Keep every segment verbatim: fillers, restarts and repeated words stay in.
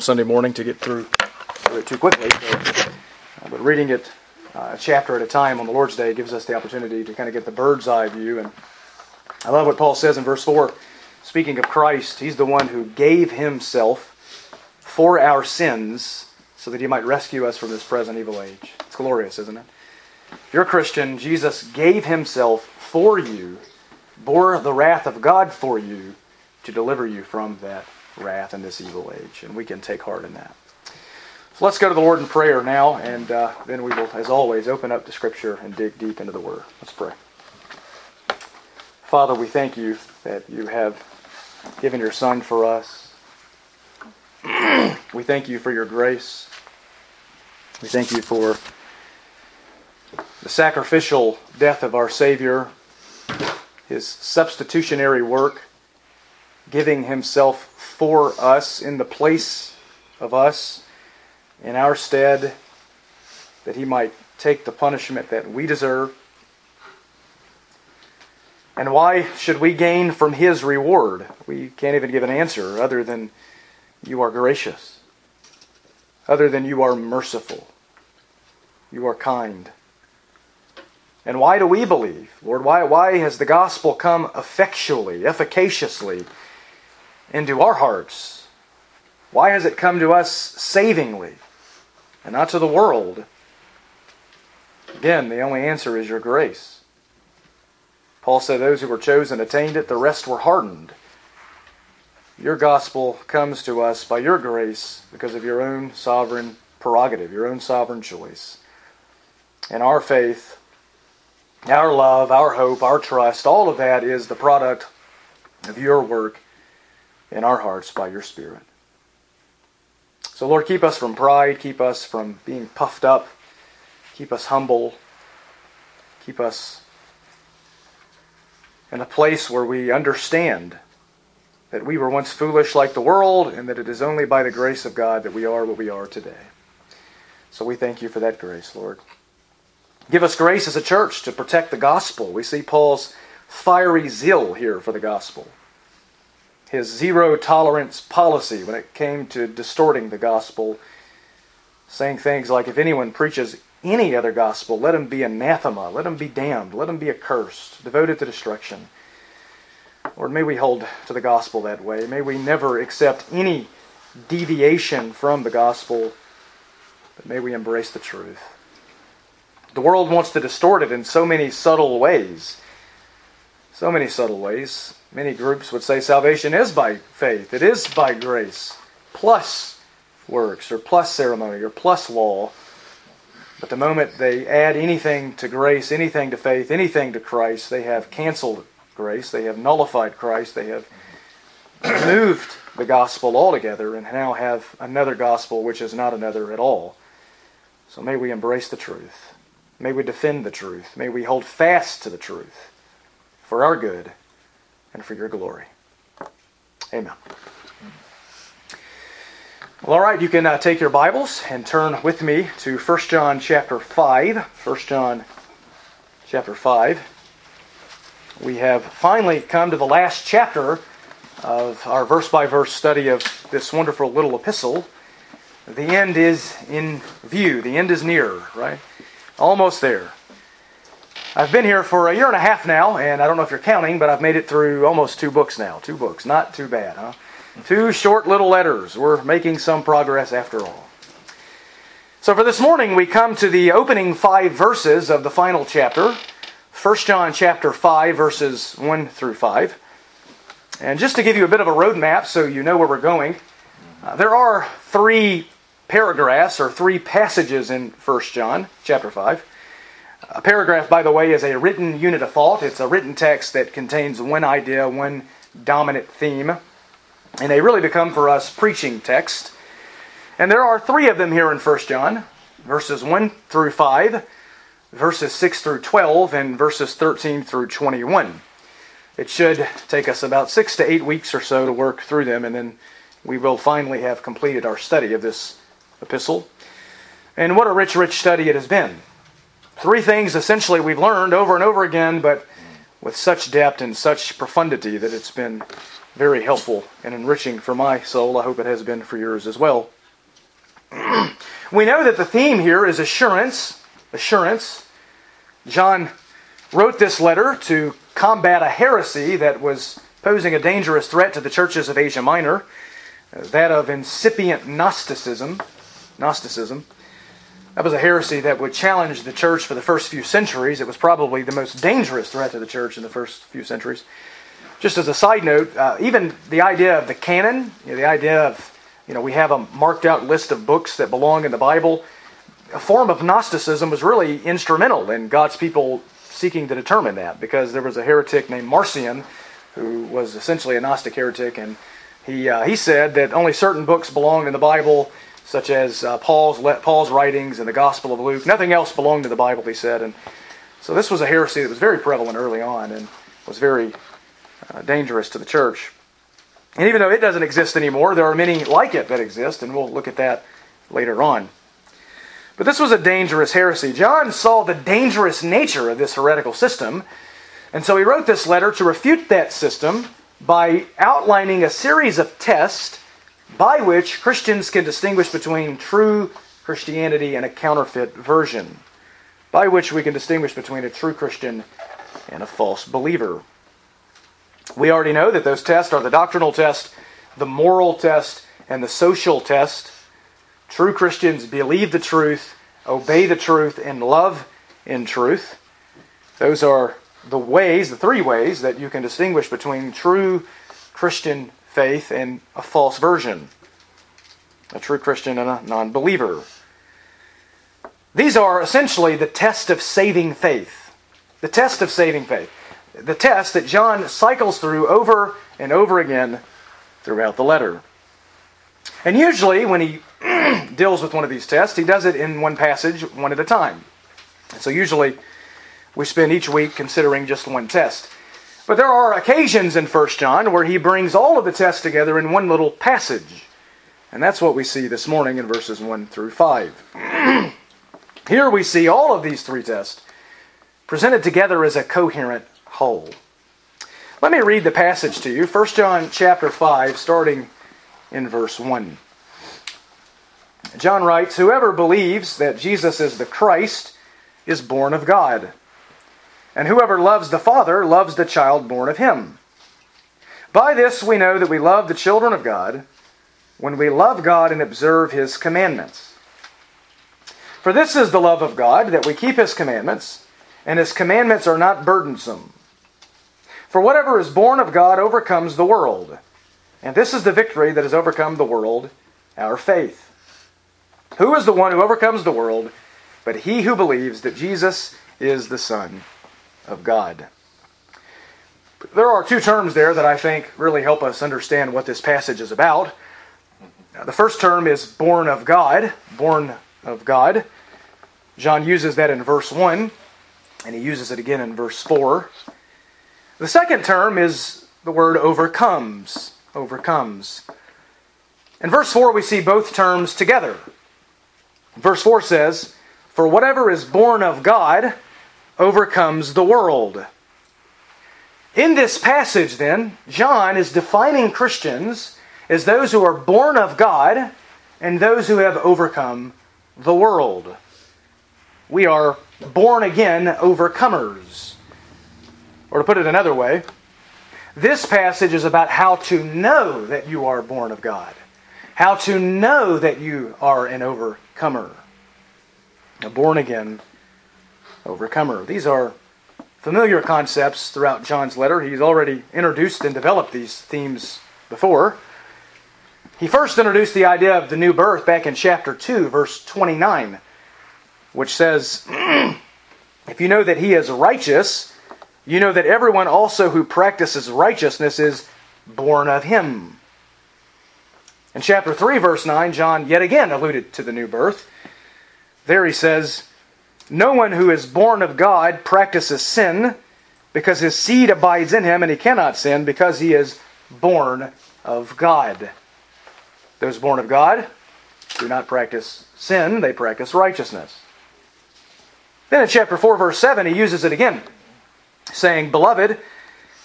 Sunday morning to get through it too quickly. So, uh, but reading it uh, a chapter at a time on the Lord's Day gives us the opportunity to kind of get the bird's eye view. And I love what Paul says in verse four. Speaking of Christ, He's the one who gave Himself for our sins so that He might rescue us from this present evil age. It's glorious, isn't it? If you're a Christian, Jesus gave Himself for you, bore the wrath of God for you, to deliver you from that wrath in this evil age. And we can take heart in that. So let's go to the Lord in prayer now, and uh, then we will, as always, open up to Scripture and dig deep into the Word. Let's pray. Father, we thank You that You have given Your Son for us. We thank You for Your grace. We thank You for the sacrificial death of our Savior, His substitutionary work, giving Himself for us in the place of us, in our stead, that He might take the punishment that we deserve. And why should we gain from His reward? We can't even give an answer other than You are gracious, other than You are merciful, You are kind. And why do we believe? Lord, why, why has the gospel come effectually, efficaciously into our hearts? Why has it come to us savingly and not to the world? Again, the only answer is Your grace. Paul said those who were chosen attained it, the rest were hardened. Your gospel comes to us by Your grace because of Your own sovereign prerogative, Your own sovereign choice. And our faith, our love, our hope, our trust, all of that is the product of Your work in our hearts by Your Spirit. So Lord, keep us from pride, keep us from being puffed up, keep us humble, keep us in a place where we understand that we were once foolish like the world and that it is only by the grace of God that we are what we are today. So we thank You for that grace, Lord. Give us grace as a church to protect the gospel. We see Paul's fiery zeal here for the gospel. His zero-tolerance policy when it came to distorting the gospel, saying things like, if anyone preaches any other gospel, let him be anathema, let him be damned, let him be accursed, devoted to destruction. Lord, may we hold to the gospel that way. May we never accept any deviation from the gospel, but may we embrace the truth. The world wants to distort it in so many subtle ways. So many subtle ways. Many groups would say salvation is by faith. It is by grace, plus works, or plus ceremony, or plus law. But the moment they add anything to grace, anything to faith, anything to Christ, they have canceled grace. They have nullified Christ. They have removed the gospel altogether and now have another gospel which is not another at all. So may we embrace the truth. May we defend the truth. May we hold fast to the truth for our good and for Your glory. Amen. Well, all right, you can uh, take your Bibles and turn with me to First John chapter five. First John chapter five. We have finally come to the last chapter of our verse-by-verse study of this wonderful little epistle. The end is in view. The end is near, right? Almost there. I've been here for a year and a half now, and I don't know if you're counting, but I've made it through almost two books now. Two books. Not too bad, huh? Two short little letters. We're making some progress after all. So for this morning, we come to the opening five verses of the final chapter, First John chapter five, verses one through five. And just to give you a bit of a roadmap so you know where we're going, uh, there are three paragraphs or three passages in First John chapter five. A paragraph, by the way, is a written unit of thought. It's a written text that contains one idea, one dominant theme. And they really become for us preaching text. And there are three of them here in First John, verses one through five, verses six through twelve, and verses thirteen through twenty-one. It should take us about six to eight weeks or so to work through them, and then we will finally have completed our study of this epistle. And what a rich, rich study it has been. Three things essentially we've learned over and over again, but with such depth and such profundity that it's been very helpful and enriching for my soul. I hope it has been for yours as well. We know that the theme here is assurance. Assurance. John wrote this letter to combat a heresy that was posing a dangerous threat to the churches of Asia Minor, that of incipient Gnosticism. Gnosticism. That was a heresy that would challenge the church for the first few centuries. It was probably the most dangerous threat to the church in the first few centuries. Just as a side note, uh, even the idea of the canon, you know, the idea of, you know, we have a marked out list of books that belong in the Bible, a form of Gnosticism was really instrumental in God's people seeking to determine that, because there was a heretic named Marcion who was essentially a Gnostic heretic, and he uh, he said that only certain books belonged in the Bible, such as uh, Paul's Paul's writings and the Gospel of Luke. Nothing else belonged to the Bible, he said. And so this was a heresy that was very prevalent early on and was very uh, dangerous to the church. And even though it doesn't exist anymore, there are many like it that exist, and we'll look at that later on. But this was a dangerous heresy. John saw the dangerous nature of this heretical system, and so he wrote this letter to refute that system by outlining a series of tests by which Christians can distinguish between true Christianity and a counterfeit version, by which we can distinguish between a true Christian and a false believer. We already know that those tests are the doctrinal test, the moral test, and the social test. True Christians believe the truth, obey the truth, and love in truth. Those are the ways, the three ways, that you can distinguish between true Christian faith and a false version, a true Christian and a non-believer. These are essentially the test of saving faith. The test of saving faith. The test that John cycles through over and over again throughout the letter. And usually when he deals with one of these tests, he does it in one passage, one at a time. So usually we spend each week considering just one test. But there are occasions in First John where he brings all of the tests together in one little passage. And that's what we see this morning in verses one through five. Here we see all of these three tests presented together as a coherent whole. Let me read the passage to you. First John chapter five, starting in verse one. John writes, "Whoever believes that Jesus is the Christ is born of God. And whoever loves the Father loves the child born of Him. By this we know that we love the children of God, when we love God and observe His commandments. For this is the love of God, that we keep His commandments, and His commandments are not burdensome. For whatever is born of God overcomes the world, and this is the victory that has overcome the world, our faith. Who is the one who overcomes the world, but he who believes that Jesus is the Son of God?" There are two terms there that I think really help us understand what this passage is about. Now, the first term is born of God, born of God. John uses that in verse one, and he uses it again in verse four. The second term is the word overcomes, overcomes. In verse four, we see both terms together. Verse four says, "For whatever is born of God overcomes the world." In this passage, then, John is defining Christians as those who are born of God and those who have overcome the world. We are born again overcomers. Or to put it another way, this passage is about how to know that you are born of God, how to know that you are an overcomer, a born again overcomer. These are familiar concepts throughout John's letter. He's already introduced and developed these themes before. He first introduced the idea of the new birth back in chapter two, verse twenty-nine, which says, "If you know that he is righteous, you know that everyone also who practices righteousness is born of him." In chapter three, verse nine, John yet again alluded to the new birth. There he says, "No one who is born of God practices sin, because his seed abides in him, and he cannot sin because he is born of God." Those born of God do not practice sin, they practice righteousness. Then in chapter four, verse seven, he uses it again, saying, "Beloved,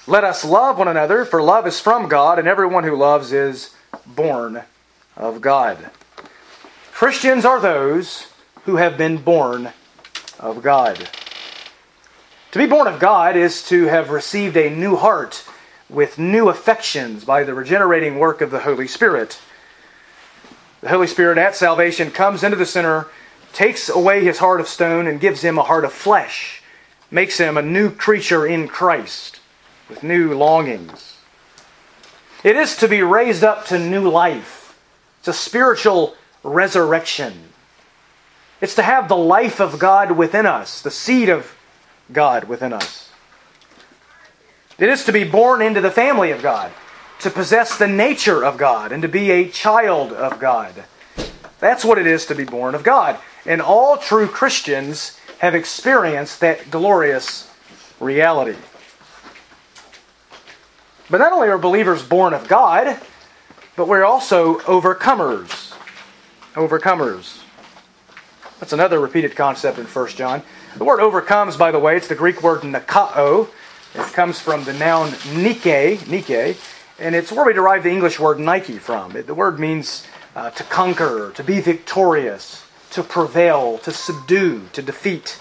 Let us love one another, for love is from God, and everyone who loves is born of God. Christians are those who have been born of God. To be born of God is to have received a new heart with new affections by the regenerating work of the Holy Spirit. The Holy Spirit at salvation comes into the sinner, takes away his heart of stone, and gives him a heart of flesh, makes him a new creature in Christ with new longings. It is to be raised up to new life. It's a spiritual resurrection. It's to have the life of God within us, the seed of God within us. It is to be born into the family of God, to possess the nature of God, and to be a child of God. That's what it is to be born of God. And all true Christians have experienced that glorious reality. But not only are believers born of God, but we're also overcomers. Overcomers. That's another repeated concept in First John. The word overcomes, by the way, it's the Greek word nikao. It comes from the noun nike, nike, and it's where we derive the English word Nike from. It, the word means uh, to conquer, to be victorious, to prevail, to subdue, to defeat.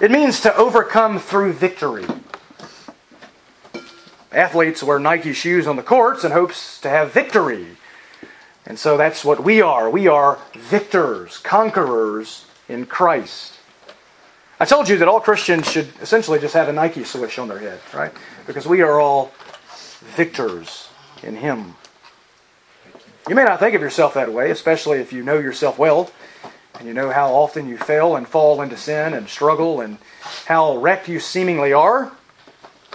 It means to overcome through victory. Athletes wear Nike shoes on the courts in hopes to have victory. And so that's what we are. We are victors, conquerors in Christ. I told you that all Christians should essentially just have a Nike swoosh on their head, right? Because we are all victors in Him. You may not think of yourself that way, especially if you know yourself well, and you know how often you fail and fall into sin and struggle and how wrecked you seemingly are.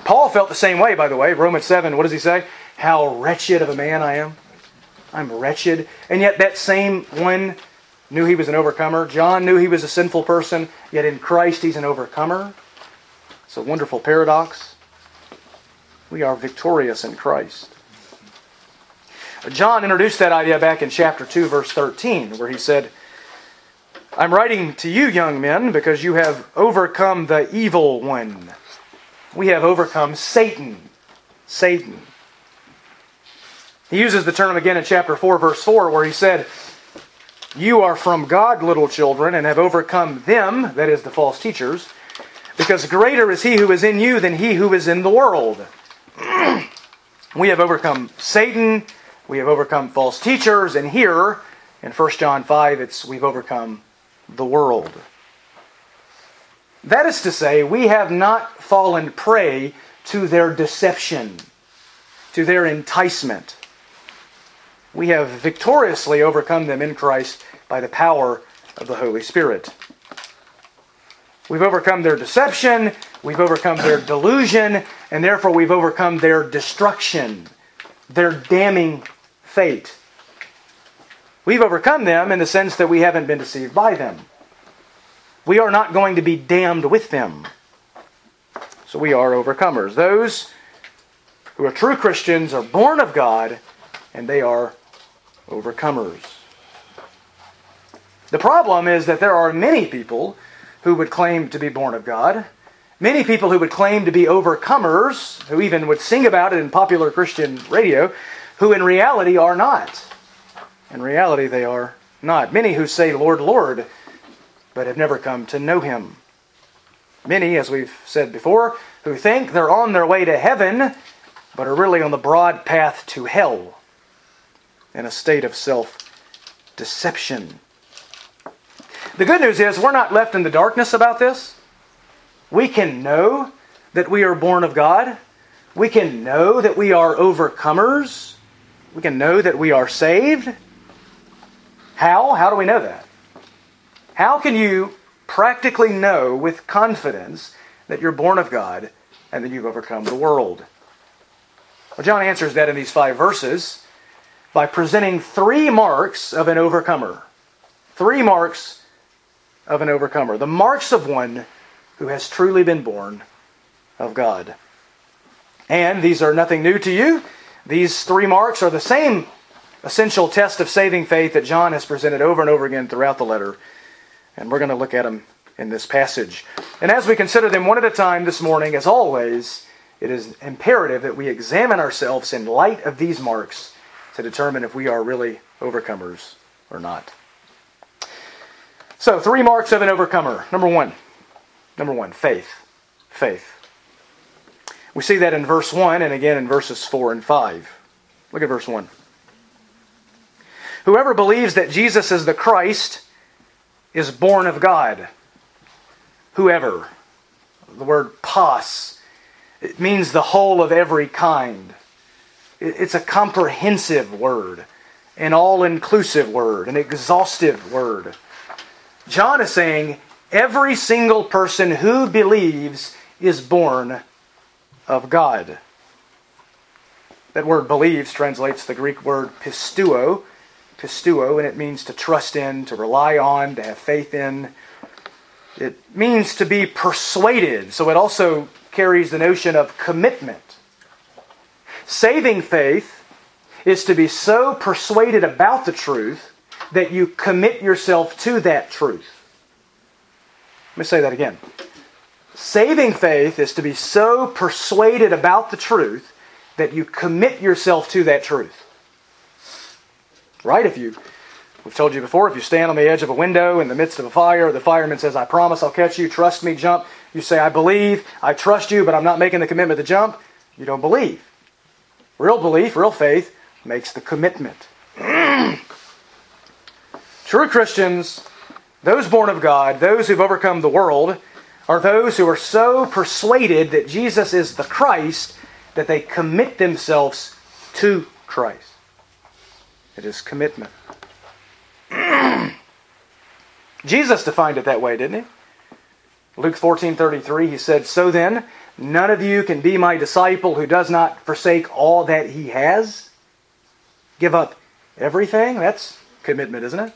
Paul felt the same way, by the way. Romans seven, what does he say? How wretched of a man I am. I'm wretched. And yet that same one knew he was an overcomer. John knew he was a sinful person, yet in Christ he's an overcomer. It's a wonderful paradox. We are victorious in Christ. John introduced that idea back in chapter two, verse thirteen, where he said, I'm writing to you, young men, because you have overcome the evil one. We have overcome Satan. Satan. He uses the term again in chapter four, verse four, where he said, you are from God, little children, and have overcome them, that is, the false teachers, because greater is he who is in you than he who is in the world. We have overcome Satan, we have overcome false teachers, and here, in First John five, it's we've overcome the world. That is to say, we have not fallen prey to their deception, to their enticement. We have victoriously overcome them in Christ by the power of the Holy Spirit. We've overcome their deception, we've overcome their delusion, and therefore we've overcome their destruction, their damning fate. We've overcome them in the sense that we haven't been deceived by them. We are not going to be damned with them. So we are overcomers. Those who are true Christians are born of God, and they are overcomers. The problem is that there are many people who would claim to be born of God, many people who would claim to be overcomers, who even would sing about it in popular Christian radio, who in reality are not. In reality, they are not. Many who say, Lord, Lord, but have never come to know Him. Many, as we've said before, who think they're on their way to heaven, but are really on the broad path to hell, in a state of self-deception. The good news is we're not left in the darkness about this. We can know that we are born of God. We can know that we are overcomers. We can know that we are saved. How? How do we know that? How can you practically know with confidence that you're born of God and that you've overcome the world? Well, John answers that in these five verses by presenting three marks of an overcomer. Three marks of an overcomer. The marks of one who has truly been born of God. And these are nothing new to you. These three marks are the same essential test of saving faith that John has presented over and over again throughout the letter. And we're going to look at them in this passage. And as we consider them one at a time this morning, as always, It is imperative that we examine ourselves in light of these marks to determine if we are really overcomers or not. So, three marks of an overcomer. Number one. Number one, faith. Faith. We see that in verse one and again in verses four and five. Look at verse one. Whoever believes that Jesus is the Christ is born of God. Whoever. The word pas. It means the whole of every kind. It's a comprehensive word, an all-inclusive word, an exhaustive word. John is saying every single person who believes is born of God. That word believes translates the Greek word pistuo, pistuo, and it means to trust in, to rely on, to have faith in. It means to be persuaded, so it also carries the notion of commitment. Saving faith is to be so persuaded about the truth that you commit yourself to that truth. Let me say that again. Saving faith is to be so persuaded about the truth that you commit yourself to that truth. Right? If you, we've told you before, if you stand on the edge of a window in the midst of a fire, the fireman says, "I promise I'll catch you, trust me, jump." You say, "I believe, I trust you, but I'm not making the commitment to jump." You don't believe. Real belief, real faith makes the commitment. True Christians, those born of God, those who've overcome the world, are those who are so persuaded that Jesus is the Christ that they commit themselves to Christ. It is commitment. Jesus defined it that way, didn't he? Luke fourteen thirty-three, he said, "So then, none of you can be my disciple who does not forsake all that he has." Give up everything? That's commitment, isn't it?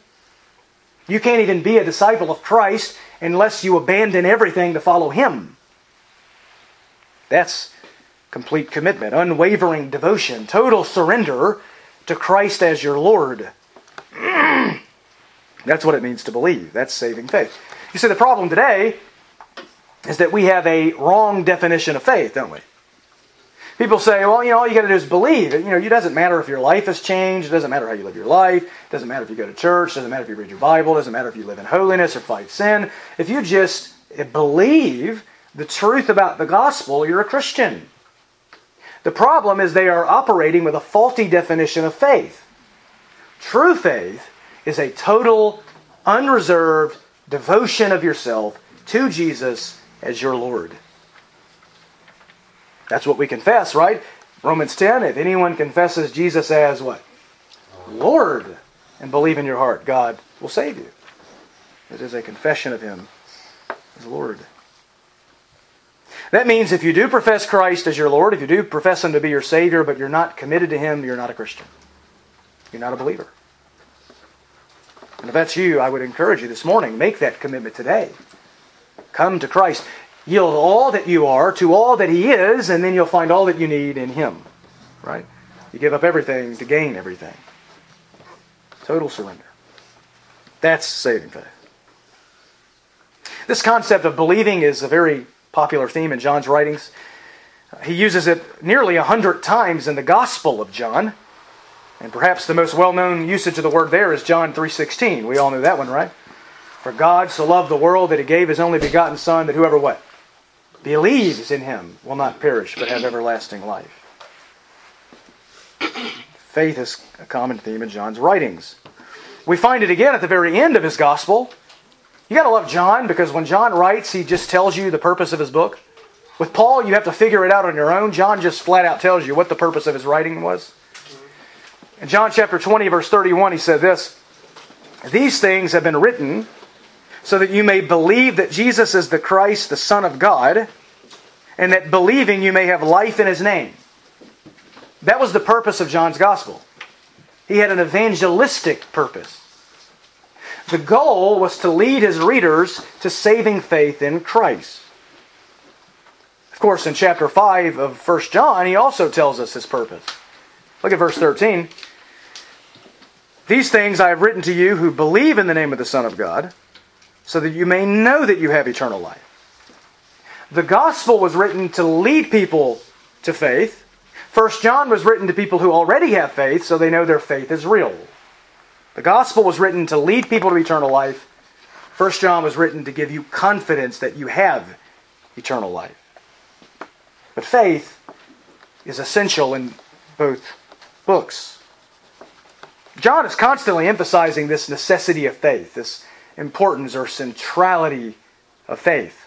You can't even be a disciple of Christ unless you abandon everything to follow him. That's complete commitment, unwavering devotion, total surrender to Christ as your Lord. That's what it means to believe. That's saving faith. You see, the problem today is that we have a wrong definition of faith, don't we? People say, well, you know, all you got to do is believe. You know, it doesn't matter if your life has changed. It doesn't matter how you live your life. It doesn't matter if you go to church. It doesn't matter if you read your Bible. It doesn't matter if you live in holiness or fight sin. If you just believe the truth about the gospel, you're a Christian. The problem is they are operating with a faulty definition of faith. True faith is a total, unreserved devotion of yourself to Jesus as your Lord. That's what we confess, right? Romans ten, if anyone confesses Jesus as what? Lord, and believe in your heart, God will save you. It is a confession of him as Lord. That means if you do profess Christ as your Lord, if you do profess him to be your Savior, but you're not committed to him, you're not a Christian. You're not a believer. And if that's you, I would encourage you this morning, make that commitment today. Come to Christ. Yield all that you are to all that he is, and then you'll find all that you need in him. Right? You give up everything to gain everything. Total surrender. That's saving faith. This concept of believing is a very popular theme in John's writings. He uses it nearly a hundred times in the Gospel of John. And perhaps the most well-known usage of the word there is John three sixteen. We all know that one, right? For God so loved the world that he gave his only begotten Son, that whoever what? believes in him will not perish but have everlasting life. Faith is a common theme in John's writings. We find it again at the very end of his gospel. You got to love John, because when John writes, he just tells you the purpose of his book. With Paul, you have to figure it out on your own. John just flat out tells you what the purpose of his writing was. In John chapter twenty, verse thirty-one, he said this, "These things have been written so that you may believe that Jesus is the Christ, the Son of God, and that believing you may have life in his name." That was the purpose of John's gospel. He had an evangelistic purpose. The goal was to lead his readers to saving faith in Christ. Of course, in chapter five of First John, he also tells us his purpose. Look at verse thirteen. "These things I have written to you who believe in the name of the Son of God, so that you may know that you have eternal life." The gospel was written to lead people to faith. First John was written to people who already have faith, so they know their faith is real. The gospel was written to lead people to eternal life. First John was written to give you confidence that you have eternal life. But faith is essential in both books. John is constantly emphasizing this necessity of faith, this importance or centrality of faith.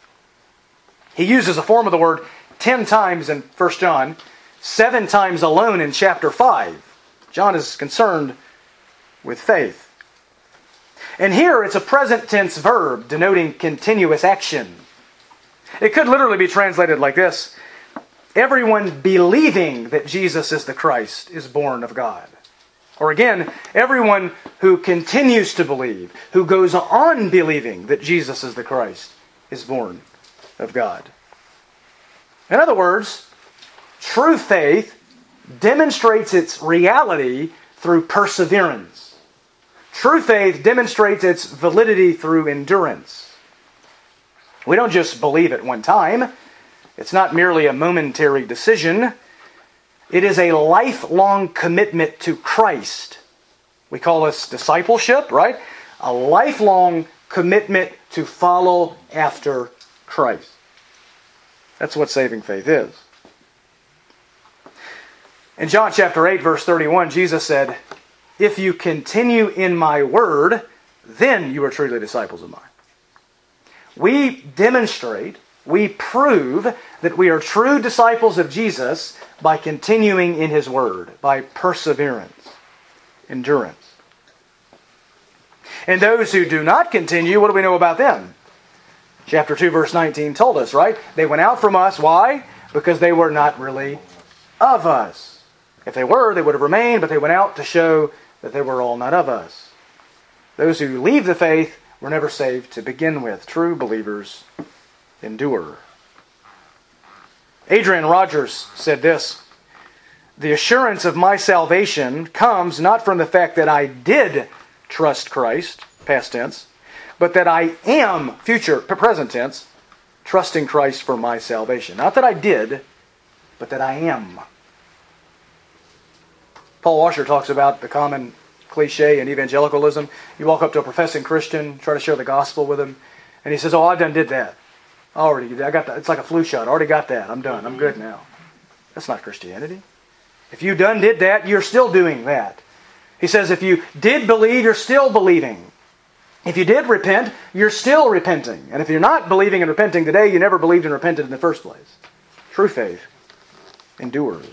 He uses a form of the word ten times in First John, seven times alone in chapter five. John is concerned with faith. And here it's a present tense verb denoting continuous action. It could literally be translated like this: everyone believing that Jesus is the Christ is born of God. Or again, everyone who continues to believe, who goes on believing that Jesus is the Christ, is born of God. In other words, true faith demonstrates its reality through perseverance. True faith demonstrates its validity through endurance. We don't just believe at one time. It's not merely a momentary decision. It is a lifelong commitment to Christ. We call this discipleship, right? A lifelong commitment to follow after Christ. That's what saving faith is. In John chapter eight, verse thirty-one, Jesus said, "If you continue in my word, then you are truly disciples of mine." We demonstrate, we prove that we are true disciples of Jesus by continuing in his word, by perseverance, endurance. And those who do not continue, what do we know about them? Chapter two, verse nineteen told us, right? They went out from us. Why? Because they were not really of us. If they were, they would have remained, but they went out to show that they were all not of us. Those who leave the faith were never saved to begin with. True believers endure. Adrian Rogers said this: "The assurance of my salvation comes not from the fact that I did trust Christ, past tense, but that I am, future, present tense, trusting Christ for my salvation. Not that I did, but that I am." Paul Washer talks about the common cliche in evangelicalism. You walk up to a professing Christian, try to share the gospel with him, and he says, "Oh, I done did that. I already did that. I got that. It's like a flu shot. I already got that. I'm done. I'm good now." That's not Christianity. If you done did that, you're still doing that. He says if you did believe, you're still believing. If you did repent, you're still repenting. And if you're not believing and repenting today, you never believed and repented in the first place. True faith endures.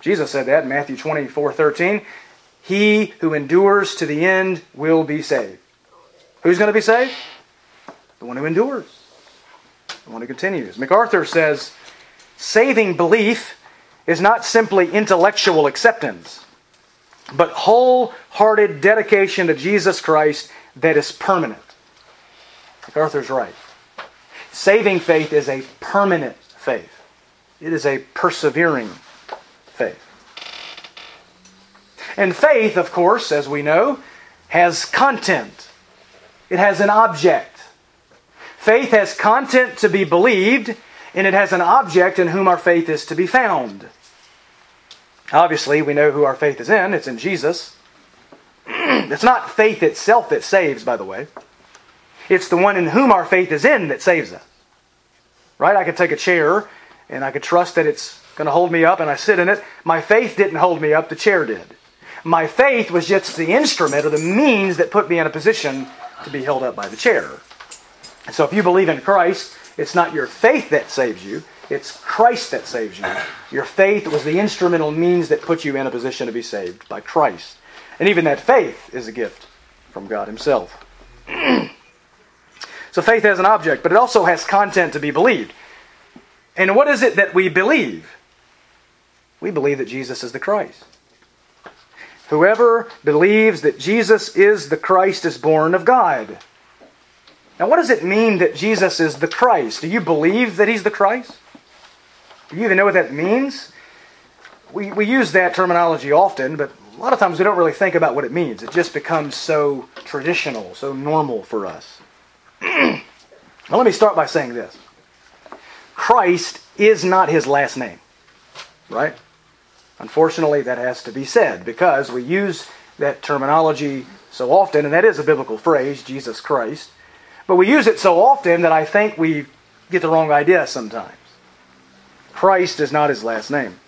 Jesus said that in Matthew twenty-four thirteen. "He who endures to the end will be saved." Who's going to be saved? The one who endures. The one who continues. MacArthur says, "Saving belief is not simply intellectual acceptance, but wholehearted dedication to Jesus Christ that is permanent." MacArthur's right. Saving faith is a permanent faith. It is a persevering faith. And faith, of course, as we know, has content. It has an object. Faith has content to be believed, and it has an object in whom our faith is to be found. Obviously, we know who our faith is in. It's in Jesus. It's not faith itself that saves, by the way. It's the one in whom our faith is in that saves us. Right? I could take a chair, and I could trust that it's going to hold me up, and I sit in it. My faith didn't hold me up. The chair did. My faith was just the instrument or the means that put me in a position to be held up by the chair. And so if you believe in Christ, it's not your faith that saves you. It's Christ that saves you. Your faith was the instrumental means that put you in a position to be saved by Christ. And even that faith is a gift from God himself. So faith has an object, but it also has content to be believed. And what is it that we believe? We believe that Jesus is the Christ. Whoever believes that Jesus is the Christ is born of God. Now, what does it mean that Jesus is the Christ? Do you believe that he's the Christ? Do you even know what that means? We we use that terminology often, but a lot of times we don't really think about what it means. It just becomes so traditional, so normal for us. Now, let me start by saying this. Christ is not his last name, right? Unfortunately, that has to be said because we use that terminology so often, and that is a biblical phrase, Jesus Christ, but we use it so often that I think we get the wrong idea sometimes. Christ is not his last name.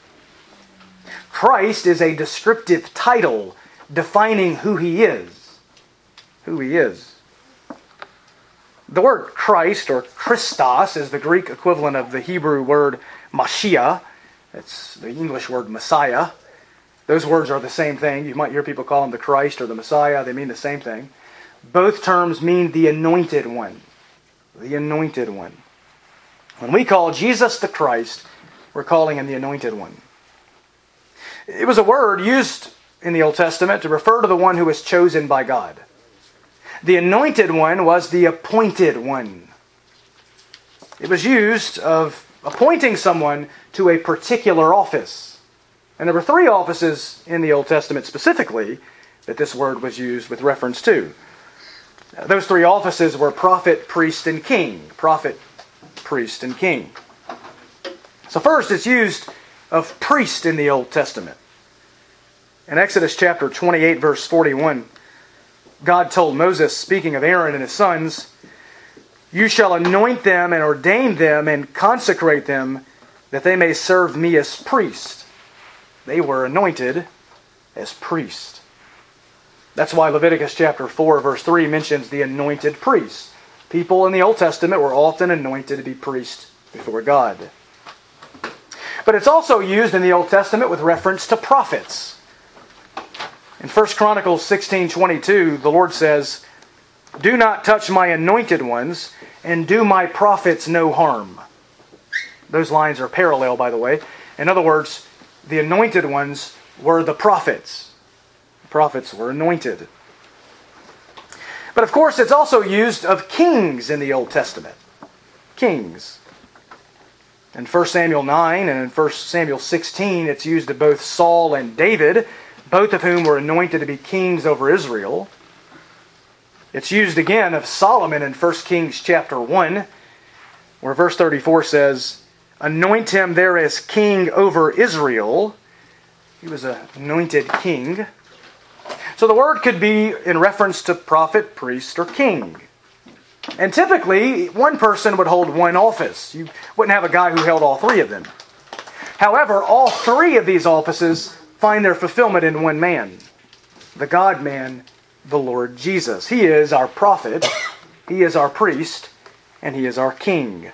Christ is a descriptive title defining who he is. Who he is. The word Christ or Christos is the Greek equivalent of the Hebrew word Mashiach. That's the English word Messiah. Those words are the same thing. You might hear people call him the Christ or the Messiah. They mean the same thing. Both terms mean the anointed one. The anointed one. When we call Jesus the Christ, we're calling him the anointed one. It was a word used in the Old Testament to refer to the one who was chosen by God. The anointed one was the appointed one. It was used of appointing someone to a particular office. And there were three offices in the Old Testament specifically that this word was used with reference to. Those three offices were prophet, priest, and king. Prophet, priest, and king. So first, it's used of priest in the Old Testament. In Exodus chapter twenty-eight, verse forty-one, God told Moses, speaking of Aaron and his sons, "You shall anoint them and ordain them and consecrate them that they may serve me as priests." They were anointed as priests. That's why Leviticus chapter four, verse three mentions the anointed priests. People in the Old Testament were often anointed to be priests before God. But it's also used in the Old Testament with reference to prophets. In First Chronicles sixteen twenty-two, the Lord says, "Do not touch my anointed ones, and do my prophets no harm." Those lines are parallel, by the way. In other words, the anointed ones were the prophets. The prophets were anointed. But of course, it's also used of kings in the Old Testament. Kings. In First Samuel nine and in First Samuel sixteen, it's used of both Saul and David, both of whom were anointed to be kings over Israel. It's used again of Solomon in First Kings chapter one, where verse thirty-four says, "Anoint him there as king over Israel." He was an anointed king. So the word could be in reference to prophet, priest, or king. And typically, one person would hold one office. You wouldn't have a guy who held all three of them. However, all three of these offices find their fulfillment in one man, the God-man, the Lord Jesus. He is our prophet, he is our priest, and he is our king.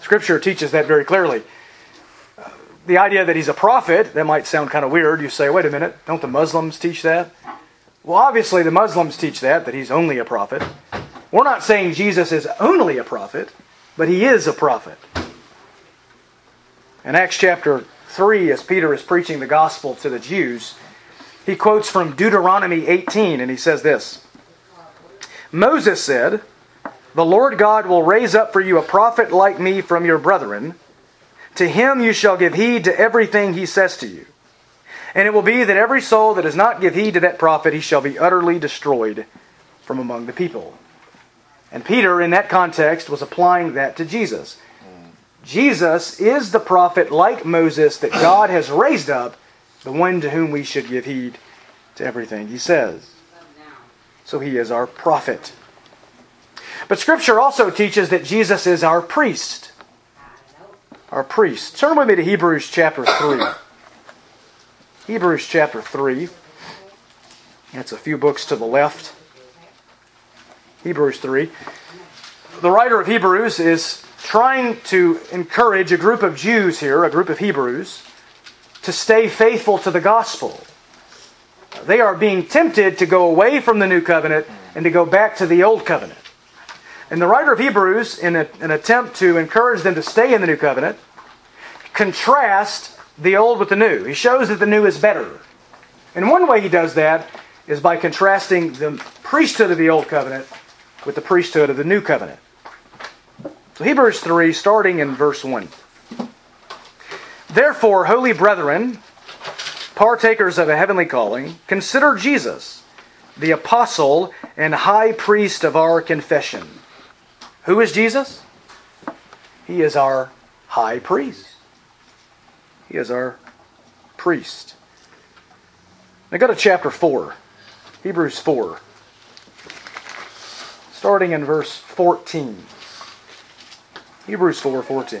Scripture teaches that very clearly. Uh, the idea that he's a prophet, that might sound kind of weird. You say, wait a minute, don't the Muslims teach that? Well, obviously the Muslims teach that, that he's only a prophet. We're not saying Jesus is only a prophet, but he is a prophet. In Acts chapter three, as Peter is preaching the gospel to the Jews, he quotes from Deuteronomy eighteen, and he says this, "Moses said, 'The Lord God will raise up for you a prophet like me from your brethren. To him you shall give heed to everything he says to you. And it will be that every soul that does not give heed to that prophet, he shall be utterly destroyed from among the people.'" And Peter, in that context, was applying that to Jesus. Jesus is the prophet like Moses that God has raised up, the one to whom we should give heed to everything he says. So he is our prophet. But Scripture also teaches that Jesus is our priest. Our priest. Turn with me to Hebrews chapter three. Hebrews chapter three. That's a few books to the left. Hebrews three. The writer of Hebrews is trying to encourage a group of Jews here, a group of Hebrews, to stay faithful to the gospel. They are being tempted to go away from the new covenant and to go back to the old covenant. And the writer of Hebrews, in a, an attempt to encourage them to stay in the new covenant, contrasts the old with the new. He shows that the new is better. And one way he does that is by contrasting the priesthood of the old covenant with the priesthood of the new covenant. So Hebrews three, starting in verse one. "Therefore, holy brethren, partakers of a heavenly calling, consider Jesus, the apostle and high priest of our confession." Who is Jesus? He is our high priest. He is our priest. Now go to chapter four, Hebrews four, starting in verse fourteen. Hebrews four fourteen.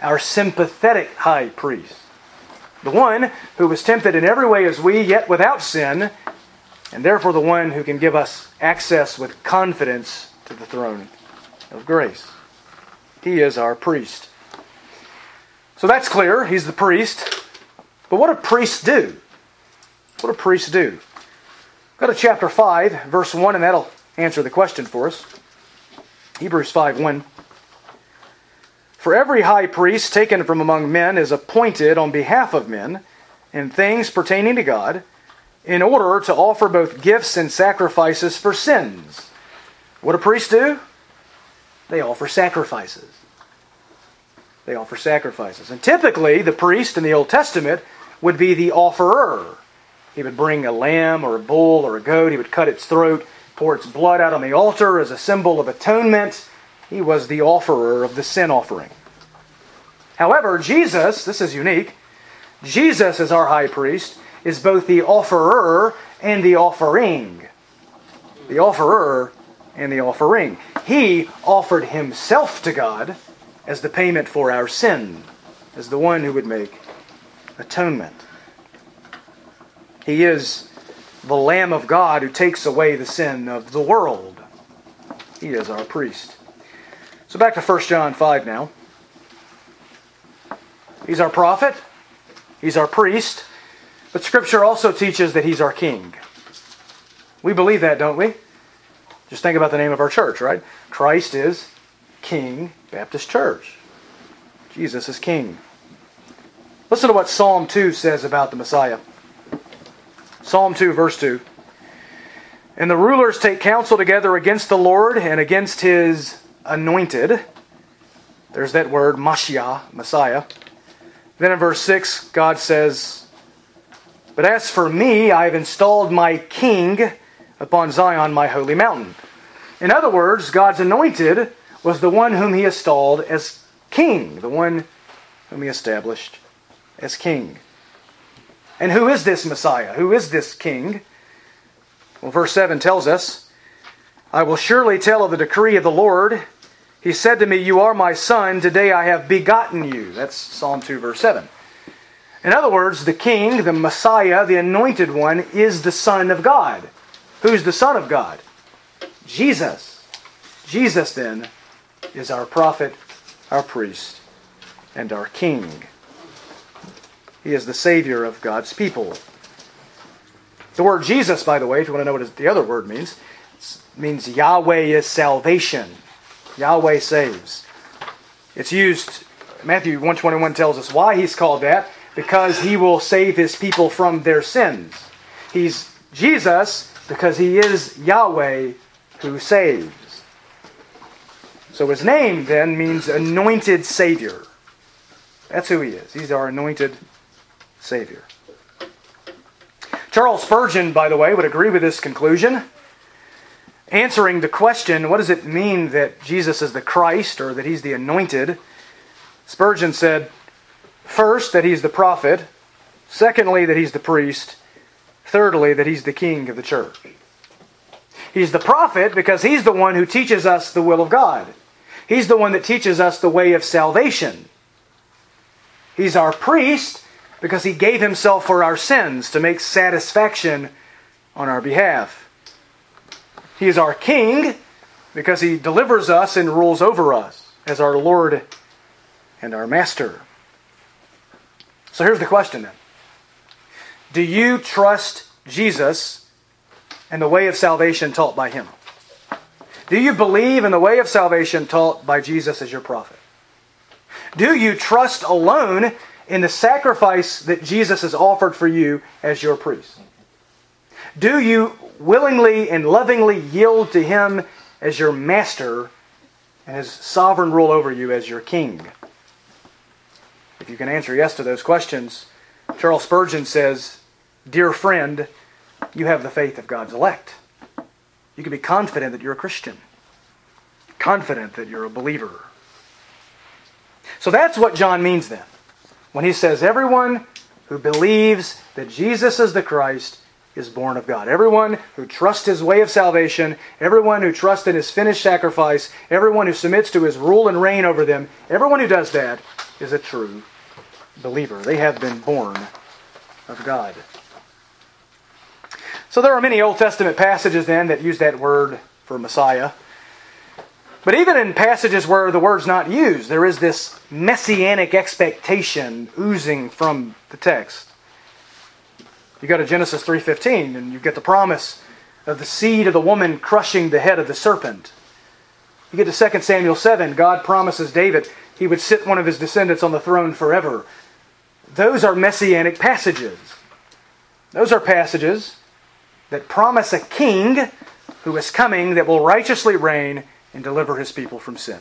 our sympathetic high priest, the one who was tempted in every way as we, yet without sin, and therefore the one who can give us access with confidence to the throne of grace. He is our priest. So that's clear, he's the priest. But what do priests do? What do priests do? Go to chapter five, verse one, and that'll answer the question for us. Hebrews five one. For every high priest taken from among men is appointed on behalf of men in things pertaining to God, in order to offer both gifts and sacrifices for sins. What do priests do? They offer sacrifices. They offer sacrifices. And typically, the priest in the Old Testament would be the offerer. He would bring a lamb or a bull or a goat. He would cut its throat, pour its blood out on the altar as a symbol of atonement. He was the offerer of the sin offering. However, Jesus, this is unique, Jesus as our high priest is both the offerer and the offering. The offerer and the offering. He offered himself to God as the payment for our sin, as the one who would make atonement. He is the Lamb of God who takes away the sin of the world. He is our priest. So back to First John five now. He's our prophet. He's our priest. But Scripture also teaches that he's our king. We believe that, don't we? Just think about the name of our church, right? Christ is King Baptist Church. Jesus is king. Listen to what Psalm two says about the Messiah. Psalm two, verse two. And the rulers take counsel together against the Lord and against his anointed. There's that word, Mashiach, Messiah. Then in verse six, God says, but as for me, I have installed my king upon Zion, my holy mountain. In other words, God's anointed was the one whom he installed as king, the one whom he established as king. And who is this Messiah? Who is this king? Well, verse seven tells us, I will surely tell of the decree of the Lord. He said to me, you are my son, today I have begotten you. That's Psalm two, verse seven. In other words, the king, the Messiah, the anointed one, is the Son of God. Who's the Son of God? Jesus. Jesus, then, is our prophet, our priest, and our king. He is the Savior of God's people. The word Jesus, by the way, if you want to know what the other word means, it means Yahweh is salvation. Yahweh saves. It's used, Matthew one twenty-one tells us why he's called that, because he will save his people from their sins. He's Jesus because he is Yahweh who saves. So his name then means anointed Savior. That's who he is. He's our anointed Savior. Charles Spurgeon, by the way, would agree with this conclusion. Answering the question, what does it mean that Jesus is the Christ or that he's the anointed? Spurgeon said, first, that he's the prophet. Secondly, that he's the priest. Thirdly, that he's the king of the church. He's the prophet because he's the one who teaches us the will of God. He's the one that teaches us the way of salvation. He's our priest because he gave himself for our sins to make satisfaction on our behalf. He is our king because he delivers us and rules over us as our Lord and our master. So here's the question then. Do you trust Jesus and the way of salvation taught by him? Do you believe in the way of salvation taught by Jesus as your prophet? Do you trust alone in the sacrifice that Jesus has offered for you as your priest? Do you willingly and lovingly yield to Him as your master and His sovereign rule over you as your king? If you can answer yes to those questions, Charles Spurgeon says, "Dear friend, you have the faith of God's elect." You can be confident that you're a Christian. Confident that you're a believer. So that's what John means then, when he says everyone who believes that Jesus is the Christ is born of God. Everyone who trusts His way of salvation, everyone who trusts in His finished sacrifice, everyone who submits to His rule and reign over them, everyone who does that is a true believer. They have been born of God. So there are many Old Testament passages then that use that word for Messiah. But even in passages where the word's not used, there is this messianic expectation oozing from the text. You go to Genesis three fifteen and you get the promise of the seed of the woman crushing the head of the serpent. You get to Second Samuel seven, God promises David He would sit one of his descendants on the throne forever. Those are messianic passages. Those are passages that promise a king who is coming that will righteously reign and deliver his people from sin.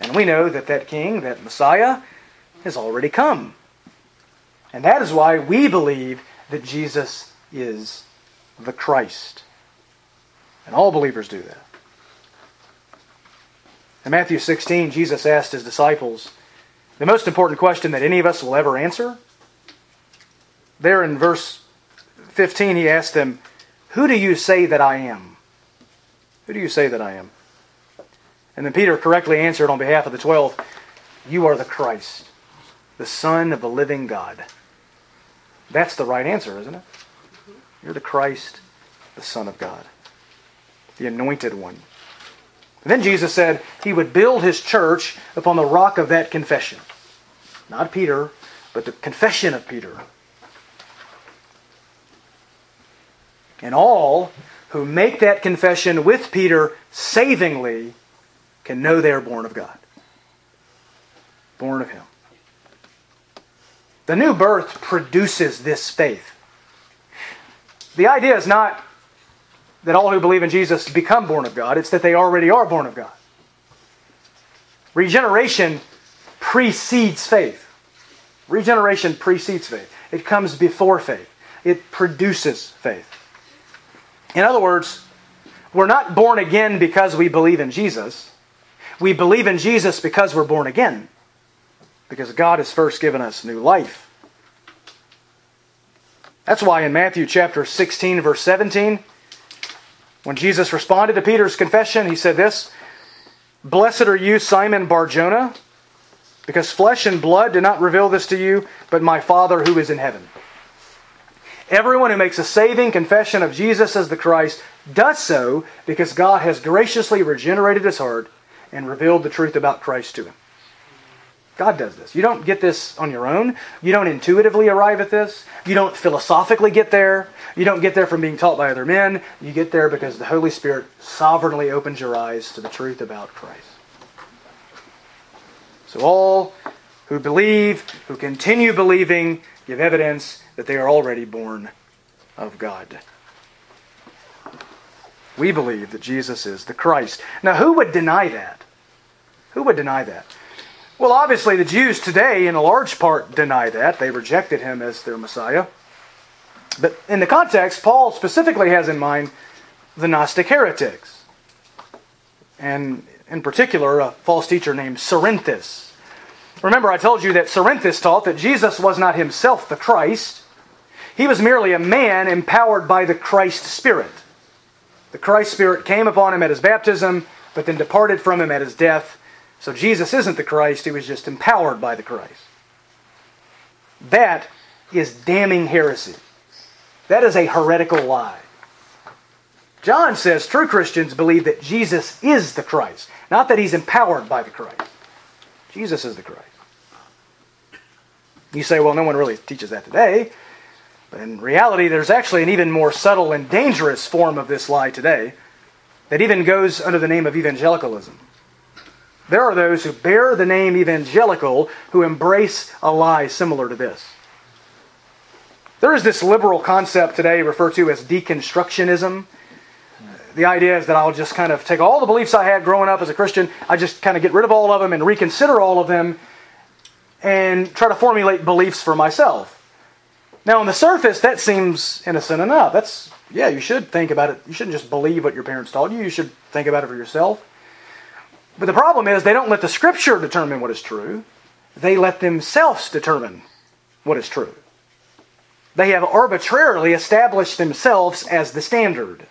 And we know that that king, that Messiah, has already come. And that is why we believe that Jesus is the Christ. And all believers do that. In Matthew sixteen, Jesus asked His disciples the most important question that any of us will ever answer. There in verse fifteen, He asked them, "Who do you say that I am? Who do you say that I am?" And then Peter correctly answered on behalf of the twelve, "You are the Christ, the Son of the living God." That's the right answer, isn't it? You're the Christ, the Son of God, the Anointed One. And then Jesus said He would build His church upon the rock of that confession. Not Peter, but the confession of Peter. And all who make that confession with Peter savingly can know they are born of God. Born of Him. The new birth produces this faith. The idea is not that all who believe in Jesus become born of God. It's that they already are born of God. Regeneration precedes faith. Regeneration precedes faith. It comes before faith. It produces faith. In other words, we're not born again because we believe in Jesus. We believe in Jesus because we're born again. Because God has first given us new life. That's why in Matthew chapter sixteen, verse seventeen, when Jesus responded to Peter's confession, He said this, "Blessed are you, Simon Bar-Jonah, because flesh and blood did not reveal this to you, but my Father who is in heaven." Everyone who makes a saving confession of Jesus as the Christ does so because God has graciously regenerated his heart and revealed the truth about Christ to him. God does this. You don't get this on your own. You don't intuitively arrive at this. You don't philosophically get there. You don't get there from being taught by other men. You get there because the Holy Spirit sovereignly opens your eyes to the truth about Christ. So all who believe, who continue believing, give evidence that they are already born of God. We believe that Jesus is the Christ. Now, who would deny that? Who would deny that? Well, obviously the Jews today, in a large part, deny that. They rejected him as their Messiah. But in the context, Paul specifically has in mind the Gnostic heretics. And in particular, a false teacher named Serinthus. Remember, I told you that Serinthus taught that Jesus was not himself the Christ. He was merely a man empowered by the Christ Spirit. The Christ Spirit came upon him at his baptism, but then departed from him at his death. So Jesus isn't the Christ, he was just empowered by the Christ. That is damning heresy. That is a heretical lie. John says true Christians believe that Jesus is the Christ, not that he's empowered by the Christ. Jesus is the Christ. You say, well, no one really teaches that today. But in reality, there's actually an even more subtle and dangerous form of this lie today. that even goes under the name of evangelicalism. There are those who bear the name evangelical who embrace a lie similar to this. There is this liberal concept today referred to as deconstructionism. The idea is that I'll just kind of take all the beliefs I had growing up as a Christian, I just kind of get rid of all of them and reconsider all of them and try to formulate beliefs for myself. Now, on the surface, that seems innocent enough. That's, yeah, you should think about it. You shouldn't just believe what your parents taught you. You should think about it for yourself. But the problem is they don't let the Scripture determine what is true. They let themselves determine what is true. They have arbitrarily established themselves as the standard.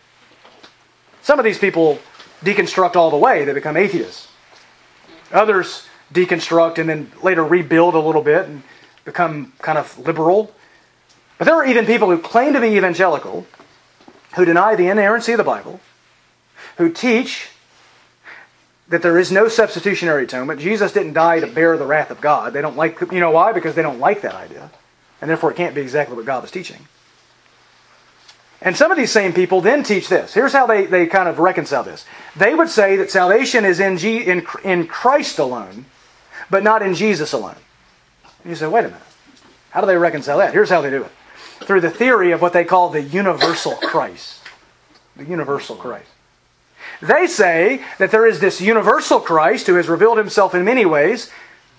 Some of these people deconstruct all the way. They become atheists. Others deconstruct and then later rebuild a little bit and become kind of liberal. But there are even people who claim to be evangelical who deny the inerrancy of the Bible, who teach that there is no substitutionary atonement. Jesus didn't die to bear the wrath of God. They don't like, you know why? Because they don't like that idea. And therefore it can't be exactly what God was teaching. And some of these same people then teach this. Here's how they, they kind of reconcile this. They would say that salvation is in, G, in, in Christ alone, but not in Jesus alone. And you say, wait a minute. How do they reconcile that? Here's how they do it. Through the theory of what they call the universal Christ. The universal Christ. They say that there is this universal Christ who has revealed himself in many ways.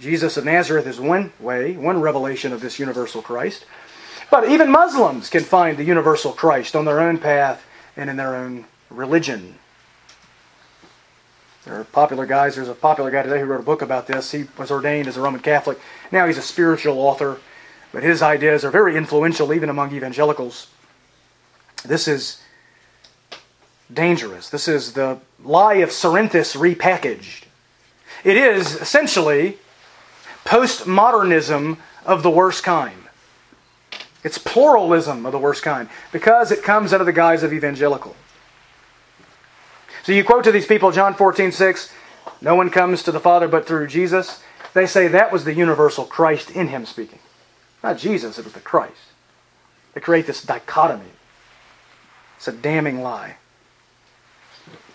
Jesus of Nazareth is one way, one revelation of this universal Christ. But even Muslims can find the universal Christ on their own path and in their own religion. There are popular guys. There's a popular guy today who wrote a book about this. He was ordained as a Roman Catholic. Now he's a spiritual author, but his ideas are very influential even among evangelicals. This is dangerous. This is the lie of Serinthus repackaged. It is essentially postmodernism of the worst kind. It's pluralism of the worst kind because it comes under the guise of evangelical. So you quote to these people, John fourteen six, no one comes to the Father but through Jesus. They say that was the universal Christ in him speaking. Not Jesus, it was the Christ. They create this dichotomy. It's a damning lie.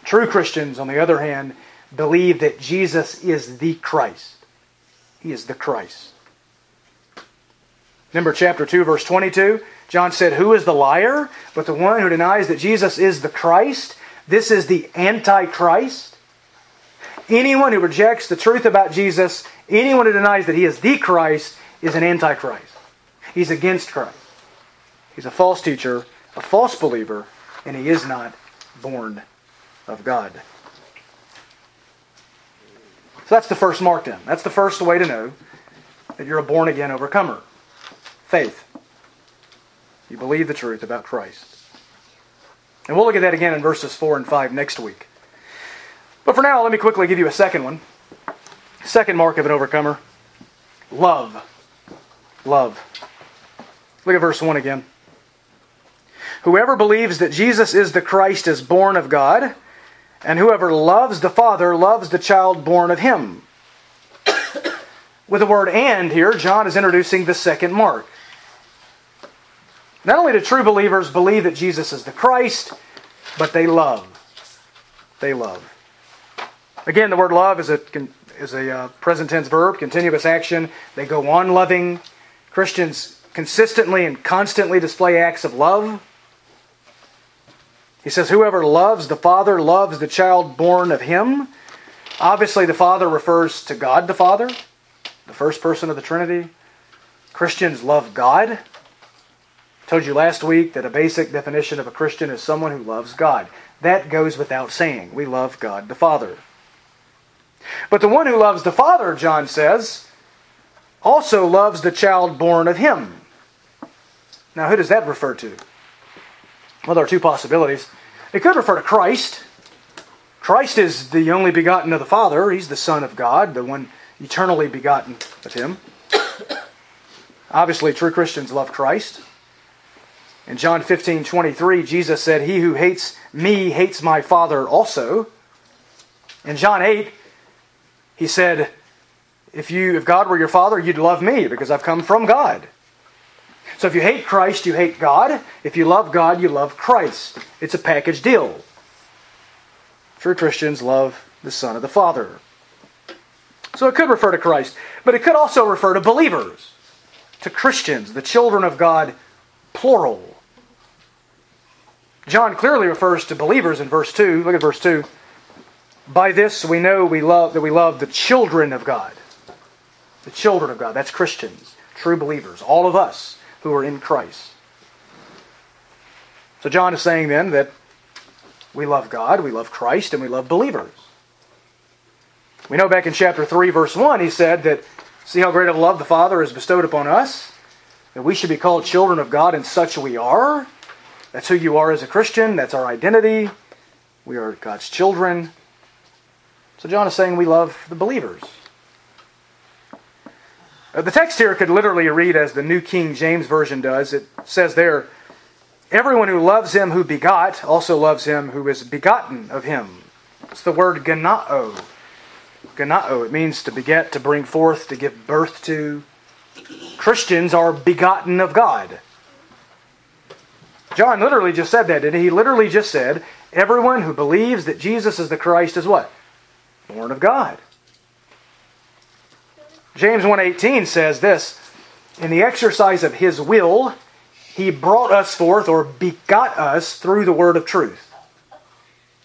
True Christians, on the other hand, believe that Jesus is the Christ. He is the Christ. Remember chapter two, verse twenty-two? John said, who is the liar? But the one who denies that Jesus is the Christ. This is the Antichrist. Anyone who rejects the truth about Jesus, anyone who denies that he is the Christ, is an Antichrist. He's against Christ. He's a false teacher, a false believer, and he is not born of God. So that's the first mark then. That's the first way to know that you're a born-again overcomer. Faith. You believe the truth about Christ. And we'll look at that again in verses four and five next week. But for now, let me quickly give you a second one. Second mark of an overcomer. Love. Love. Look at verse one again. Whoever believes that Jesus is the Christ is born of God, and whoever loves the Father loves the child born of him. With the word and here, John is introducing the second mark. Not only do true believers believe that Jesus is the Christ, but they love. They love. Again, the word love is a, is a uh, present tense verb, continuous action. They go on loving. Christians consistently and constantly display acts of love. He says, whoever loves the Father loves the child born of him. Obviously, the Father refers to God the Father, the first person of the Trinity. Christians love God. I told you last week that a basic definition of a Christian is someone who loves God. That goes without saying. We love God the Father. But the one who loves the Father, John says, also loves the child born of him. Now, who does that refer to? Well, there are two possibilities. It could refer to Christ. Christ is the only begotten of the Father. He's the Son of God, the one eternally begotten of Him. Obviously, true Christians love Christ. In John fifteen twenty-three, Jesus said, he who hates me hates my Father also. In John eight, he said, if you, if God were your Father, you'd love me because I've come from God. So if you hate Christ, you hate God. If you love God, you love Christ. It's a package deal. True Christians love the Son of the Father. So it could refer to Christ, but it could also refer to believers, to Christians, the children of God, plural. John clearly refers to believers in verse two. Look at verse two. By this we know we love that we love the children of God. The children of God, that's Christians, true believers, all of us who are in Christ. So John is saying then that we love God, we love Christ, and we love believers. We know back in chapter three, verse one, he said that, see how great a love the Father has bestowed upon us, that we should be called children of God, and such we are. That's who you are as a Christian. That's our identity. We are God's children. So John is saying we love the believers. The text here could literally read as the New King James Version does. It says there, everyone who loves him who begot also loves him who is begotten of him. It's the word gennao. Gennao, it means to beget, to bring forth, to give birth to. Christians are begotten of God. John literally just said that, didn't he? He literally just said, everyone who believes that Jesus is the Christ is what? Born of God. James one eighteen says this, in the exercise of his will, he brought us forth or begot us through the word of truth.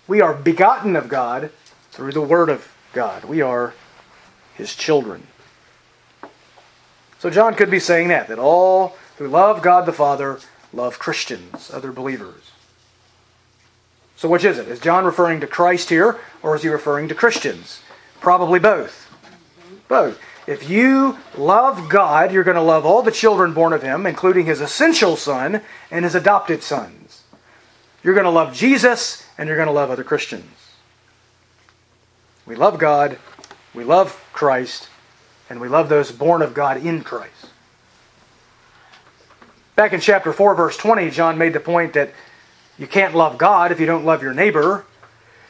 We are begotten of God through the word of God. We are his children. So John could be saying that, that all who love God the Father love Christians, other believers. So which is it? Is John referring to Christ here, or is he referring to Christians? Probably both. Both. If you love God, you're going to love all the children born of him, including his essential son and his adopted sons. You're going to love Jesus, and you're going to love other Christians. We love God, we love Christ, and we love those born of God in Christ. Back in chapter four, verse twenty, John made the point that you can't love God if you don't love your neighbor.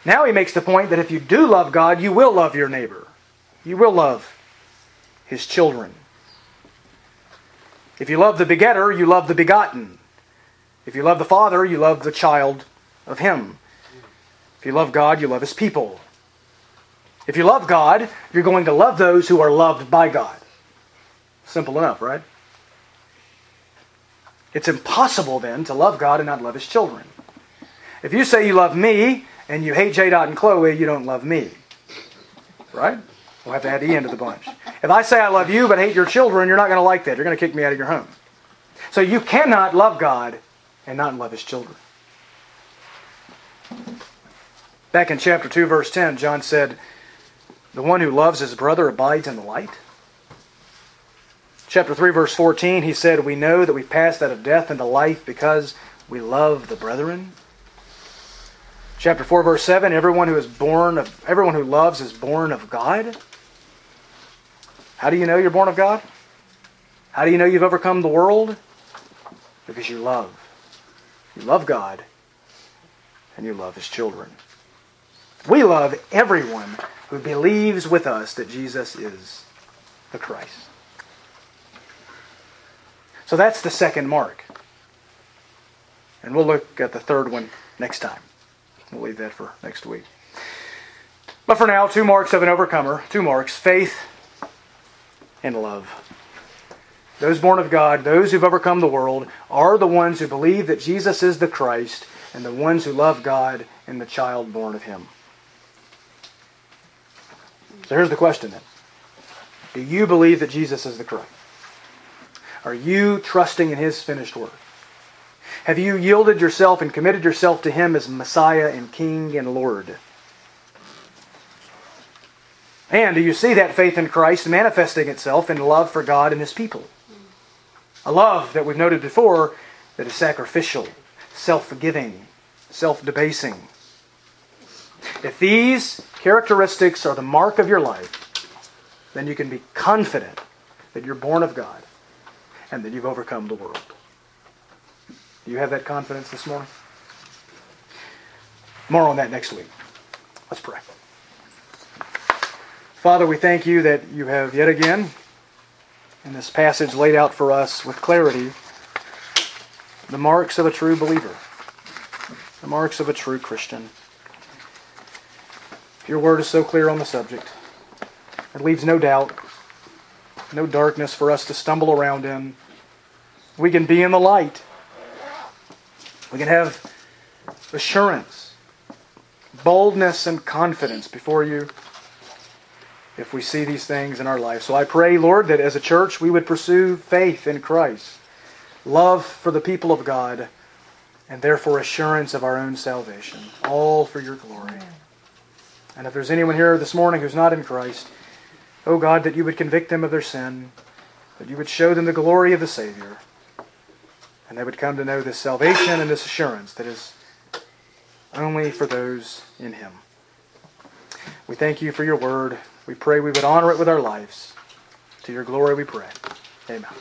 Now he makes the point that if you do love God, you will love your neighbor. You will love his children. If you love the begetter, you love the begotten. If you love the Father, you love the child of him. If you love God, you love his people. If you love God, you're going to love those who are loved by God. Simple enough, right? It's impossible, then, to love God and not love his children. If you say you love me and you hate J. Dot and Chloe, you don't love me. Right? We'll have to add E into the bunch. If I say I love you but hate your children, you're not going to like that. You're going to kick me out of your home. So you cannot love God and not love his children. Back in chapter two, verse ten, John said, the one who loves his brother abides in the light. Chapter three, verse fourteen, he said, we know that we passed out of death into life because we love the brethren. Chapter four, verse seven, everyone who is born of everyone who loves is born of God. How do you know you're born of God? How do you know you've overcome the world? Because you love. You love God and you love his children. We love everyone who believes with us that Jesus is the Christ. So that's the second mark. And we'll look at the third one next time. We'll leave that for next week. But for now, two marks of an overcomer. Two marks, faith and love. Those born of God, those who've overcome the world, are the ones who believe that Jesus is the Christ and the ones who love God and the child born of him. So here's the question then. Do you believe that Jesus is the Christ? Are you trusting in his finished work? Have you yielded yourself and committed yourself to him as Messiah and King and Lord? And do you see that faith in Christ manifesting itself in love for God and his people? A love that we've noted before that is sacrificial, self-giving, self-debasing. If these characteristics are the mark of your life, then you can be confident that you're born of God and that you've overcome the world. Do you have that confidence this morning? More on that next week. Let's pray. Father, we thank you that you have yet again, in this passage, laid out for us with clarity the marks of a true believer, the marks of a true Christian. Your word is so clear on the subject. It leaves no doubt, no darkness for us to stumble around in. We can be in the light. We can have assurance, boldness, and confidence before you if we see these things in our life. So I pray, Lord, that as a church we would pursue faith in Christ, love for the people of God, and therefore assurance of our own salvation, all for your glory. And if there's anyone here this morning who's not in Christ, oh God, that you would convict them of their sin, that you would show them the glory of the Savior, and they would come to know this salvation and this assurance that is only for those in Him. We thank you for your word. We pray we would honor it with our lives. To your glory we pray. Amen.